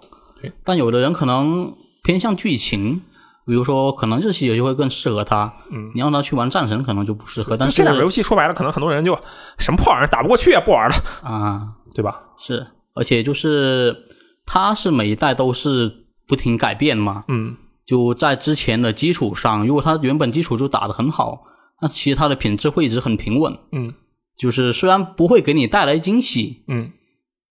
但有的人可能偏向剧情，比如说可能日系游戏会更适合他。嗯，你让他去玩战神可能就不适合。但是这两个游戏说白了，可能很多人就什么破玩意儿打不过去也不玩了啊，对吧？是，而且就是它是每一代都是不停改变嘛。嗯。就在之前的基础上，如果它原本基础就打得很好，那其实它的品质会一直很平稳。嗯，就是虽然不会给你带来惊喜，嗯，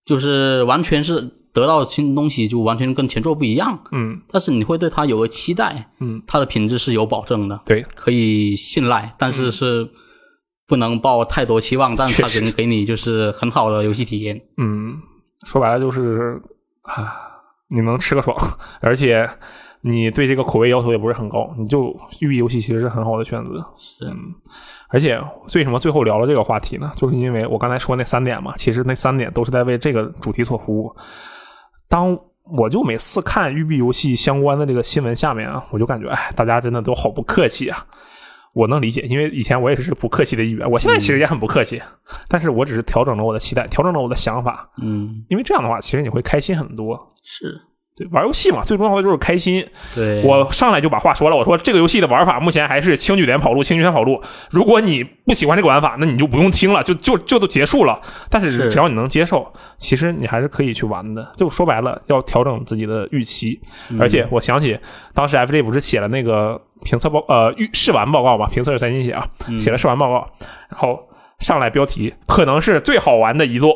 就是完全是得到新东西就完全跟前作不一样，嗯，但是你会对它有个期待，嗯，它的品质是有保证的，对，可以信赖，但是是不能抱太多期望，但是它能给你就是很好的游戏体验。嗯，说白了就是啊，你能吃个爽，而且。你对这个口味要求也不是很高，你就育碧游戏其实是很好的选择。是，嗯，而且为什么最后聊了这个话题呢？就是因为我刚才说那三点嘛，其实那三点都是在为这个主题所服务。当我就每次看育碧游戏相关的这个新闻下面啊，我就感觉哎，大家真的都好不客气啊。我能理解，因为以前我也是不客气的一员，我现在其实也很不客气，但是我只是调整了我的期待，调整了我的想法。嗯，因为这样的话，其实你会开心很多。是。对，玩游戏嘛，最重要的就是开心。对，我上来就把话说了，我说这个游戏的玩法目前还是轻据点跑路，轻据点跑路。如果你不喜欢这个玩法，那你就不用听了，就都结束了。但是只要你能接受，其实你还是可以去玩的。就说白了，要调整自己的预期。嗯，而且我想起当时 FJ 不是写了那个评测试玩报告嘛，评测是三星写啊，写了试玩报告，然后上来标题可能是最好玩的一座。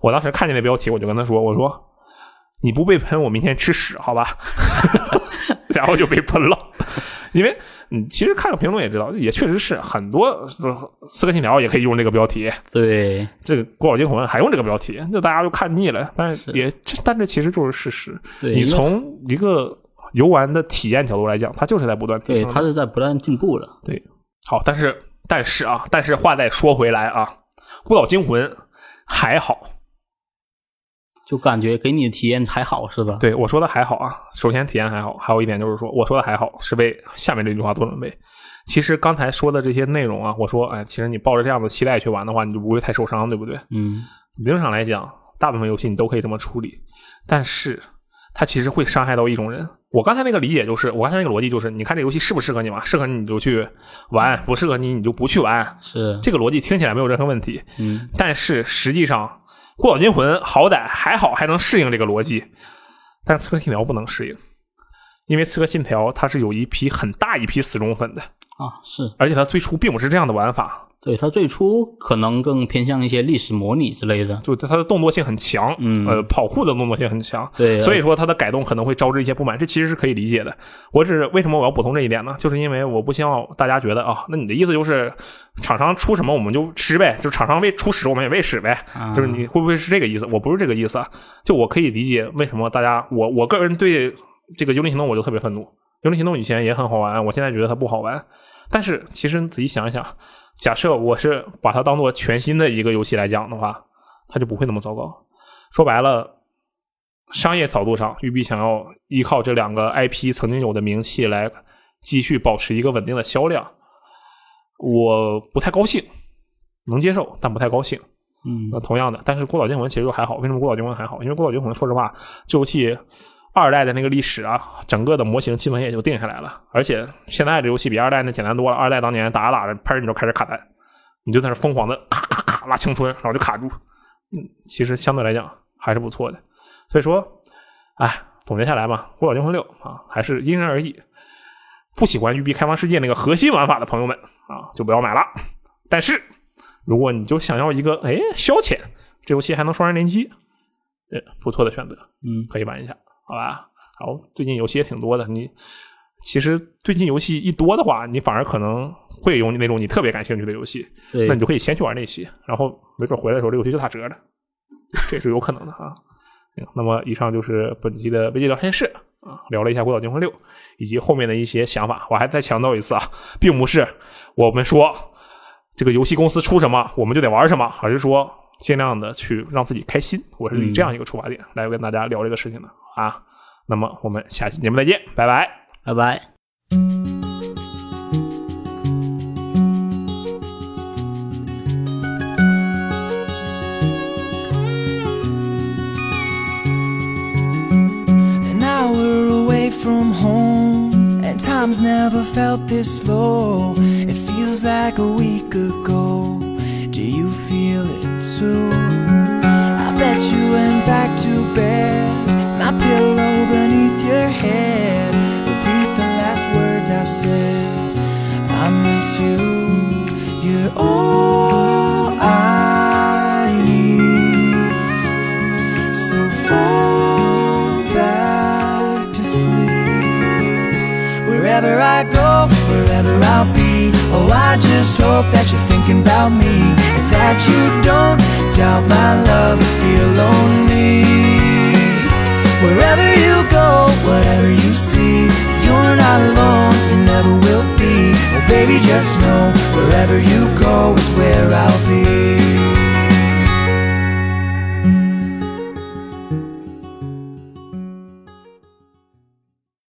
我当时看见那标题，我就跟他说，我说。你不被喷我明天吃屎好吧然后就被喷了，因为你其实看了评论也知道，也确实是很多刺客信条也可以用这个标题，对，这个孤岛惊魂还用这个标题，就大家就看腻了，但是其实就是事实。对，你从一个游玩的体验角度来讲，它就是在不断提升，对，它是在不断进步的。对，好，但是话再说回来啊，《孤岛惊魂》还好，就感觉给你的体验还好是吧？对，我说的还好啊。首先体验还好，还有一点就是说，我说的还好是为下面这句话做准备。其实刚才说的这些内容啊，我说，哎，其实你抱着这样的期待去玩的话，你就不会太受伤，对不对？嗯，理论上来讲，大部分游戏你都可以这么处理，但是它其实会伤害到一种人。我刚才那个逻辑就是，你看这游戏适不适合你嘛？适合你你就去玩，不适合你你就不去玩。是这个逻辑听起来没有任何问题。嗯，但是实际上，《孤岛惊魂》好歹还好，还能适应这个逻辑，但是《刺客信条》不能适应，因为《刺客信条》它是有很大一批死忠粉的。啊，是，而且它最初并不是这样的玩法。对，它最初可能更偏向一些历史模拟之类的，就它的动作性很强，跑酷的动作性很强，对，所以说它的改动可能会招致一些不满，这其实是可以理解的。为什么我要补充这一点呢？就是因为我不希望大家觉得啊，那你的意思就是厂商出什么我们就吃呗，就厂商为出屎我们也喂屎呗，就是你会不会是这个意思？我不是这个意思，就我可以理解为什么大家，我个人对这个《幽灵行动》我就特别愤怒。幽灵行动以前也很好玩，我现在觉得它不好玩，但是其实仔细想一想，假设我是把它当做全新的一个游戏来讲的话，它就不会那么糟糕。说白了，商业角度上育碧想要依靠这两个 IP 曾经有的名气来继续保持一个稳定的销量，我不太高兴，能接受但不太高兴。同样的，但是孤岛惊魂其实就还好。为什么孤岛惊魂还好？因为孤岛惊魂说实话，这游戏二代的那个历史啊，整个的模型基本也就定下来了，而且现在这游戏比二代那简单多了。二代当年打着打着，拍着你就开始卡弹，你就在那疯狂的咔咔咔拉青春，然后就卡住。其实相对来讲还是不错的。所以说，哎，总结下来嘛，《孤岛惊魂6》啊，还是因人而异。不喜欢育碧开放世界那个核心玩法的朋友们啊，就不要买了。但是如果你就想要一个消遣，这游戏还能双人联机，不错的选择，可以玩一下。好吧，然后最近游戏也挺多的，你其实最近游戏一多的话，你反而可能会有那种你特别感兴趣的游戏，对，那你就可以先去玩那些，然后没准回来的时候这游戏就打折了，这是有可能的啊。那么以上就是本期的危机聊天室啊，聊了一下《孤岛惊魂6》以及后面的一些想法。我还再强调一次啊，并不是我们说这个游戏公司出什么我们就得玩什么，而是说尽量的去让自己开心，我是以这样一个出发点来跟大家聊这个事情的啊。那么我们下期节目再见，拜拜，拜拜。Time's never felt this slow. It feels like a week ago. Do you feel it too? I bet you went back to bed, my pillow beneath your head. Repeat the last words I've said. I miss you. You're all I need. So fall back to sleep. Wherever I go, wherever I'll be, oh, I just hope that you're thinking about me, and that you don't doubt my love or feel lonely. Wherever you go, whatever you see, you're not alone, you never will be. Oh baby, just know, wherever you go is where I'll be.